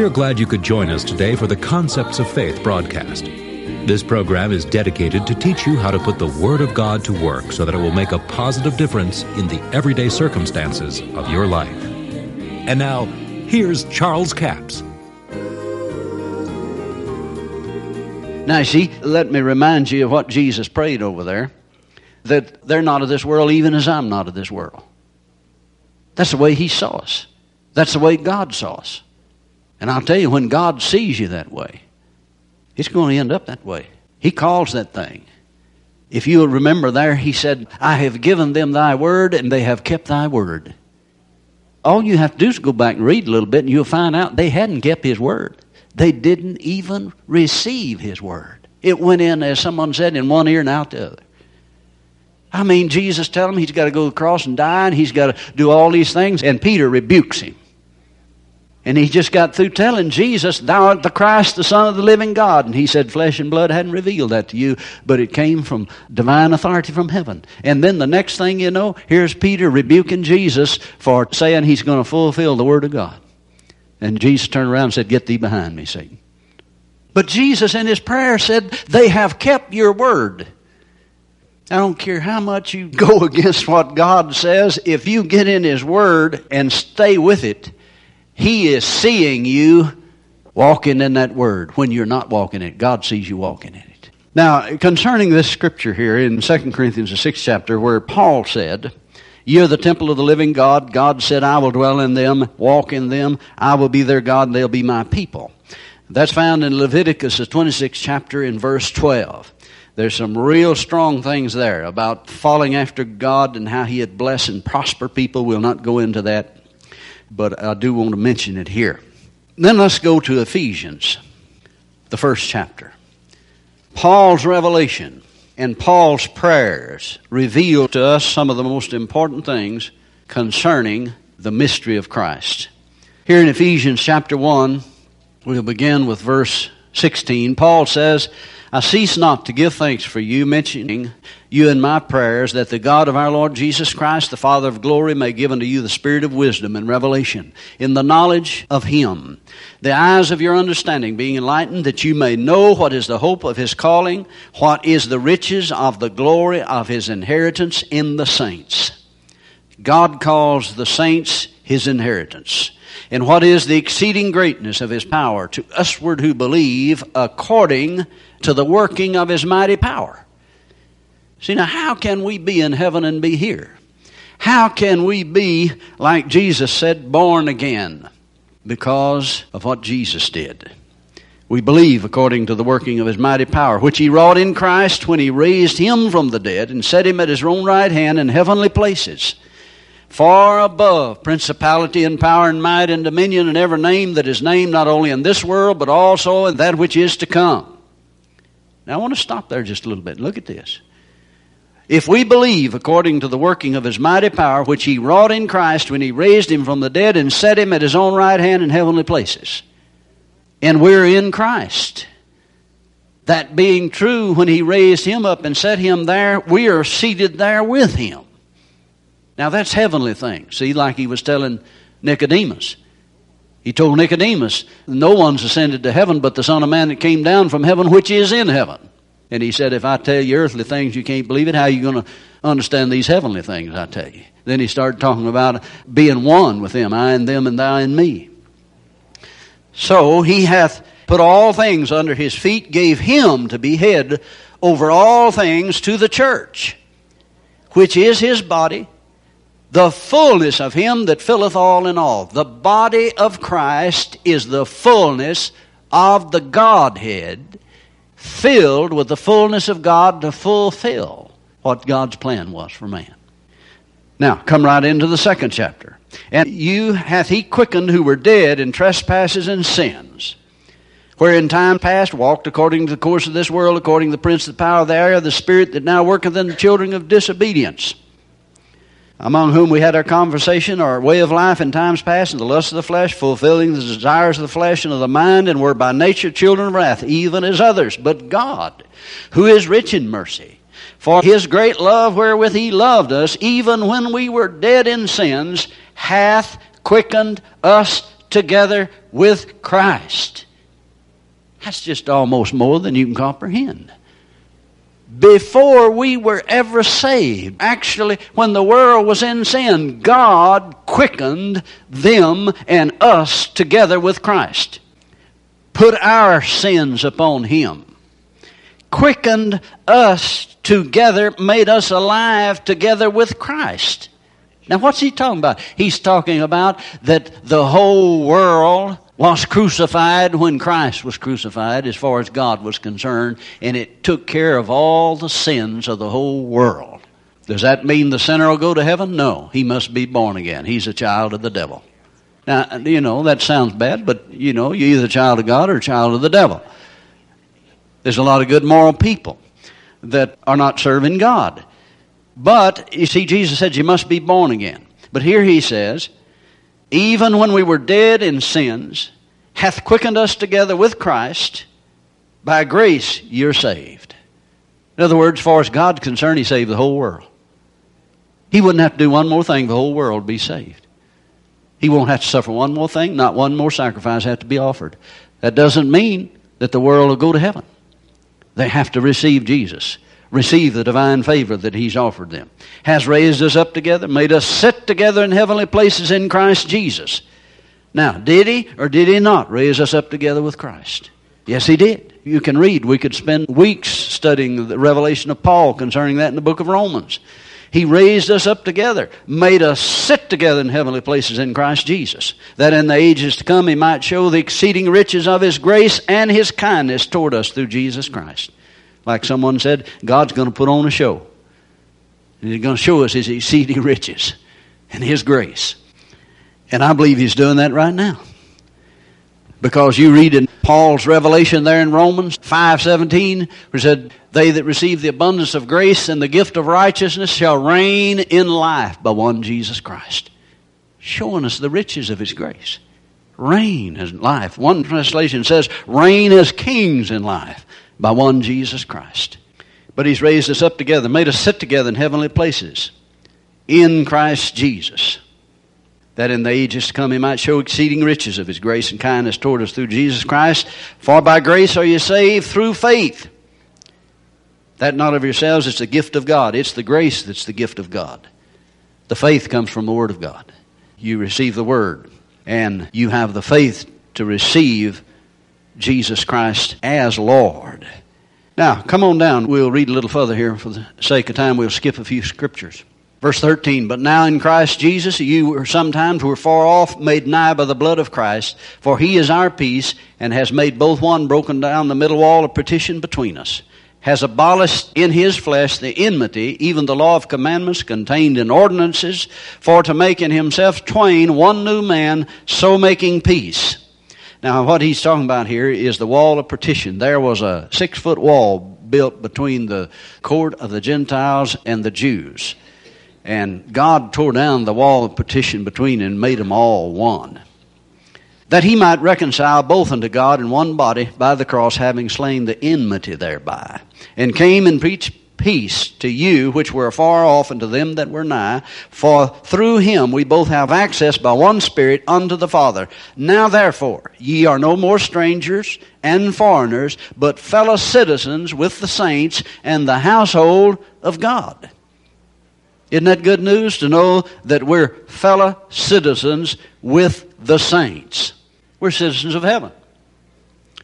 We are glad you could join us today for the Concepts of Faith broadcast. This program is dedicated to teach you how to put the Word of God to work so that it will make a positive difference in the everyday circumstances of your life. And now, here's Charles Capps. Now, see, let me remind you of what Jesus prayed over there, that they're not of this world even as I'm not of this world. That's the way He saw us. That's the way God saw us. And I'll tell you, when God sees you that way, it's going to end up that way. He calls that thing. If you'll remember there, He said, I have given them thy word, and they have kept thy word. All you have to do is go back and read a little bit, and you'll find out they hadn't kept His word. They didn't even receive His word. It went in, as someone said, in one ear and out the other. I mean, Jesus tells him he's got to go to the cross and die, and he's got to do all these things, and Peter rebukes him. And he just got through telling Jesus, thou art the Christ, the Son of the living God. And he said, flesh and blood hadn't revealed that to you, but it came from divine authority from heaven. And then the next thing you know, here's Peter rebuking Jesus for saying he's going to fulfill the Word of God. And Jesus turned around and said, get thee behind me, Satan. But Jesus in His prayer said, they have kept your word. I don't care how much you go against what God says. If you get in His word and stay with it, He is seeing you walking in that word. When you're not walking it, God sees you walking in it. Now, concerning this scripture here in 2 Corinthians, the 6th chapter, where Paul said, ye are the temple of the living God. God said, I will dwell in them, walk in them. I will be their God, and they'll be my people. That's found in Leviticus, the 26th chapter, in verse 12. There's some real strong things there about following after God and how He had blessed and prospered people. We'll not go into that, but I do want to mention it here. Then let's go to Ephesians, the 1st chapter. Paul's revelation and Paul's prayers reveal to us some of the most important things concerning the mystery of Christ. Here in Ephesians chapter 1, we'll begin with verse 16. Paul says, I cease not to give thanks for you, mentioning you in my prayers, that the God of our Lord Jesus Christ, the Father of glory, may give unto you the spirit of wisdom and revelation in the knowledge of Him, the eyes of your understanding being enlightened, that you may know what is the hope of His calling, what is the riches of the glory of His inheritance in the saints. God calls the saints His inheritance. And what is the exceeding greatness of His power to usward who believe, according to the working of His mighty power. See, now how can we be in heaven and be here? How can we be, like Jesus said, born again? Because of what Jesus did. We believe according to the working of His mighty power, which He wrought in Christ when He raised Him from the dead and set Him at His own right hand in heavenly places, far above principality and power and might and dominion and every name that is named, not only in this world, but also in that which is to come. Now I want to stop there just a little bit. Look at this. If we believe according to the working of His mighty power, which He wrought in Christ when He raised Him from the dead and set Him at His own right hand in heavenly places, and we're in Christ, that being true, when He raised Him up and set Him there, we are seated there with Him. Now, that's heavenly things. See, like He was telling Nicodemus. He told Nicodemus, no one's ascended to heaven but the Son of Man that came down from heaven, which is in heaven. And He said, if I tell you earthly things, you can't believe it. How are you going to understand these heavenly things, I tell you? Then He started talking about being one with Him, I in them and thou in me. So He hath put all things under His feet, gave Him to be head over all things to the church, which is His body, the fullness of Him that filleth all in all. The body of Christ is the fullness of the Godhead, filled with the fullness of God to fulfill what God's plan was for man. Now, come right into the 2nd chapter. And you hath He quickened who were dead in trespasses and sins, where in time past walked according to the course of this world, according to the prince of the power of the air, the spirit that now worketh in the children of disobedience, among whom we had our conversation, our way of life in times past, in the lust of the flesh, fulfilling the desires of the flesh and of the mind, and were by nature children of wrath, even as others. But God, who is rich in mercy, for His great love wherewith He loved us, even when we were dead in sins, hath quickened us together with Christ. That's just almost more than you can comprehend. Before we were ever saved, actually, when the world was in sin, God quickened them and us together with Christ. Put our sins upon Him. Quickened us together, made us alive together with Christ. Now, what's He talking about? He's talking about that the whole world was crucified when Christ was crucified, as far as God was concerned, and it took care of all the sins of the whole world. Does that mean the sinner will go to heaven? No. He must be born again. He's a child of the devil. Now, you know, that sounds bad, but, you know, you're either a child of God or a child of the devil. There's a lot of good moral people that are not serving God. But, you see, Jesus said you must be born again. But here He says, even when we were dead in sins, hath quickened us together with Christ. By grace you're saved. In other words, as far as God's concerned, He saved the whole world. He wouldn't have to do one more thing, the whole world would be saved. He won't have to suffer one more thing, not one more sacrifice has to be offered. That doesn't mean that the world will go to heaven. They have to receive Jesus. Receive the divine favor that He's offered them. Has raised us up together, made us sit together in heavenly places in Christ Jesus. Now, did He or did He not raise us up together with Christ? Yes, He did. You can read. We could spend weeks studying the revelation of Paul concerning that in the book of Romans. He raised us up together, made us sit together in heavenly places in Christ Jesus, that in the ages to come He might show the exceeding riches of His grace and His kindness toward us through Jesus Christ. Like someone said, God's going to put on a show. And He's going to show us His exceeding riches and His grace. And I believe He's doing that right now. Because you read in Paul's revelation there in Romans 5:17, where it said, they that receive the abundance of grace and the gift of righteousness shall reign in life by one Jesus Christ. Showing us the riches of His grace. Reign as life. One translation says, reign as kings in life. By one Jesus Christ. But He's raised us up together, made us sit together in heavenly places in Christ Jesus, that in the ages to come He might show exceeding riches of His grace and kindness toward us through Jesus Christ. For by grace are you saved through faith. That not of yourselves, it's the gift of God. It's the grace that's the gift of God. The faith comes from the Word of God. You receive the Word, and you have the faith to receive Jesus Christ as Lord. Now, come on down. We'll read a little further here. For the sake of time, we'll skip a few scriptures. Verse 13, but now in Christ Jesus, you were sometimes were far off, made nigh by the blood of Christ, for He is our peace, and has made both one, broken down the middle wall of partition between us, has abolished in His flesh the enmity, even the law of commandments contained in ordinances, for to make in Himself twain one new man, so making peace. Now, what he's talking about here is the wall of partition. There was a 6-foot wall built between the court of the Gentiles and the Jews. And God tore down the wall of partition between and made them all one. That He might reconcile both unto God in one body by the cross, having slain the enmity thereby. And came and preached peace to you which were afar off, and to them that were nigh. For through Him we both have access by one Spirit unto the Father. Now therefore, ye are no more strangers and foreigners, but fellow citizens with the saints and the household of God. Isn't that good news to know that we're fellow citizens with the saints? We're citizens of heaven.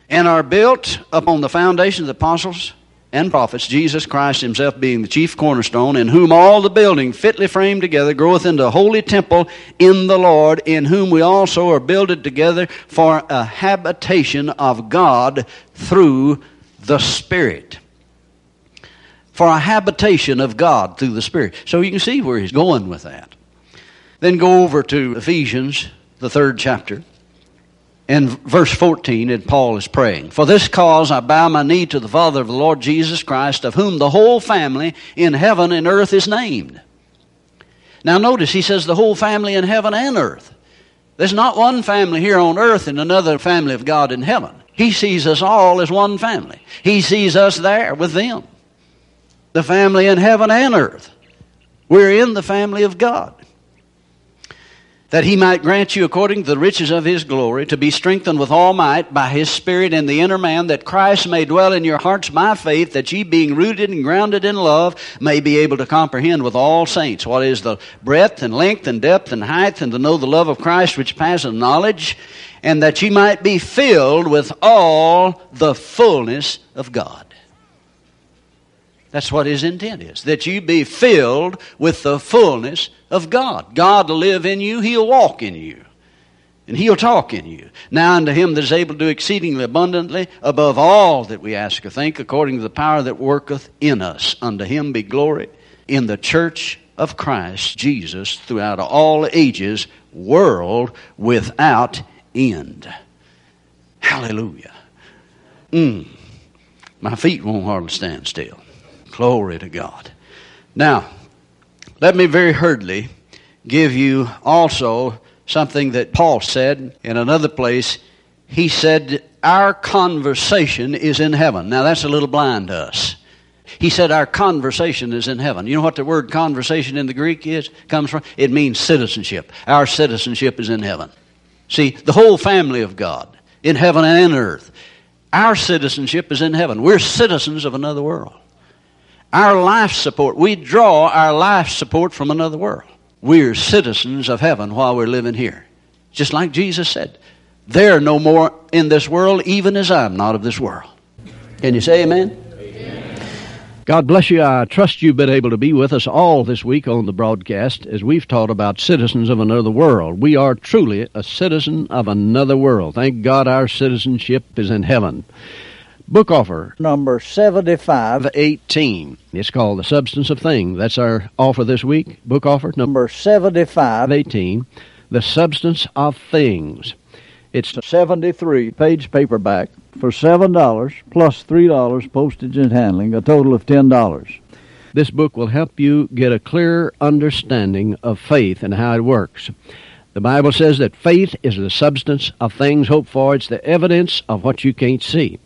And are built upon the foundation of the apostles and prophets, Jesus Christ Himself being the chief cornerstone, in whom all the building fitly framed together groweth into a holy temple in the Lord, in whom we also are builded together for a habitation of God through the Spirit. For a habitation of God through the Spirit. So you can see where he's going with that. Then go over to Ephesians, the 3rd chapter. In verse 14, and Paul is praying, for this cause I bow my knee to the Father of the Lord Jesus Christ, of whom the whole family in heaven and earth is named. Now notice, he says the whole family in heaven and earth. There's not one family here on earth and another family of God in heaven. He sees us all as one family. He sees us there with them. The family in heaven and earth. We're in the family of God. that he might grant you according to the riches of his glory to be strengthened with all might by his Spirit in the inner man, that Christ may dwell in your hearts by faith, that ye being rooted and grounded in love may be able to comprehend with all saints what is the breadth and length and depth and height, and to know the love of Christ which passeth knowledge, and that ye might be filled with all the fullness of God. That's what his intent is, that you be filled with the fullness of God. God will live in you, he'll walk in you, and he'll talk in you. Now unto him that is able to do exceedingly abundantly above all that we ask or think, according to the power that worketh in us. Unto him be glory in the church of Christ Jesus throughout all ages, world without end. Hallelujah. My feet won't hardly stand still. Glory to God. Now, let me very hurriedly give you also something that Paul said in another place. He said, our conversation is in heaven. Now, that's a little blind to us. He said, our conversation is in heaven. You know what the word conversation in the Greek is? Comes from? It means citizenship. Our citizenship is in heaven. See, the whole family of God, in heaven and earth. Our citizenship is in heaven. We're citizens of another world. Our life support, we draw our life support from another world. We're citizens of heaven while we're living here. Just like Jesus said, they're no more in this world, even as I'm not of this world. Can you say amen? Amen. God bless you. I trust you've been able to be with us all this week on the broadcast as we've taught about citizens of another world. We are truly a citizen of another world. Thank God our citizenship is in heaven. Book offer number 7518. It's called The Substance of Things. That's our offer this week. Book offer number 7518, The Substance of Things. It's a 73-page paperback for $7 plus $3 postage and handling, a total of $10. This book will help you get a clearer understanding of faith and how it works. The Bible says that faith is the substance of things hoped for. It's the evidence of what you can't see.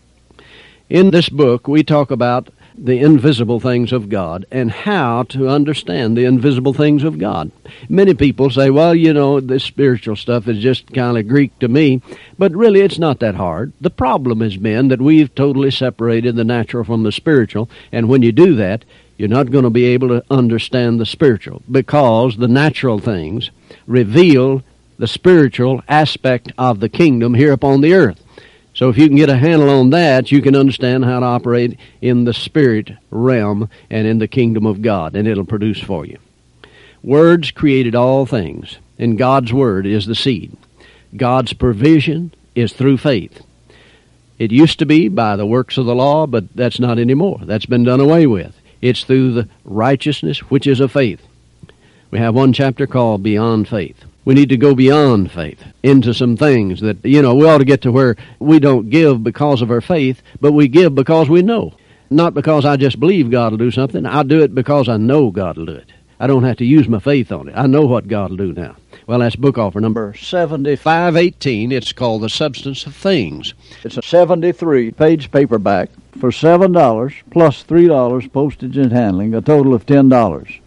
In this book, we talk about the invisible things of God and how to understand the invisible things of God. Many people say, well, you know, this spiritual stuff is just kind of Greek to me, but really it's not that hard. The problem has been that we've totally separated the natural from the spiritual, and when you do that, you're not going to be able to understand the spiritual because the natural things reveal the spiritual aspect of the kingdom here upon the earth. So if you can get a handle on that, you can understand how to operate in the spirit realm and in the kingdom of God, and it'll produce for you. Words created all things, and God's word is the seed. God's provision is through faith. It used to be by the works of the law, but that's not anymore. That's been done away with. It's through the righteousness which is of faith. We have one chapter called Beyond Faith. We need to go beyond faith into some things that, you know, we ought to get to where we don't give because of our faith, but we give because we know. Not because I just believe God will do something. I do it because I know God will do it. I don't have to use my faith on it. I know what God will do now. Well, that's book offer number 7518. It's called The Substance of Things. It's a 73-page paperback for $7 plus $3 postage and handling, a total of $10.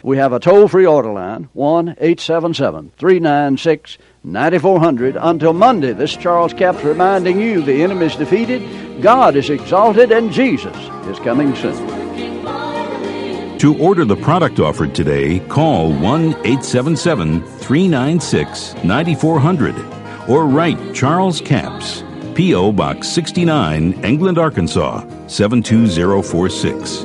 We have a toll-free order line, 1-877-396-9400. Until Monday, this is Charles Capps reminding you the enemy is defeated, God is exalted, and Jesus is coming soon. To order the product offered today, call 1-877-396-9400 or write Charles Capps, P.O. Box 69, England, Arkansas, 72046.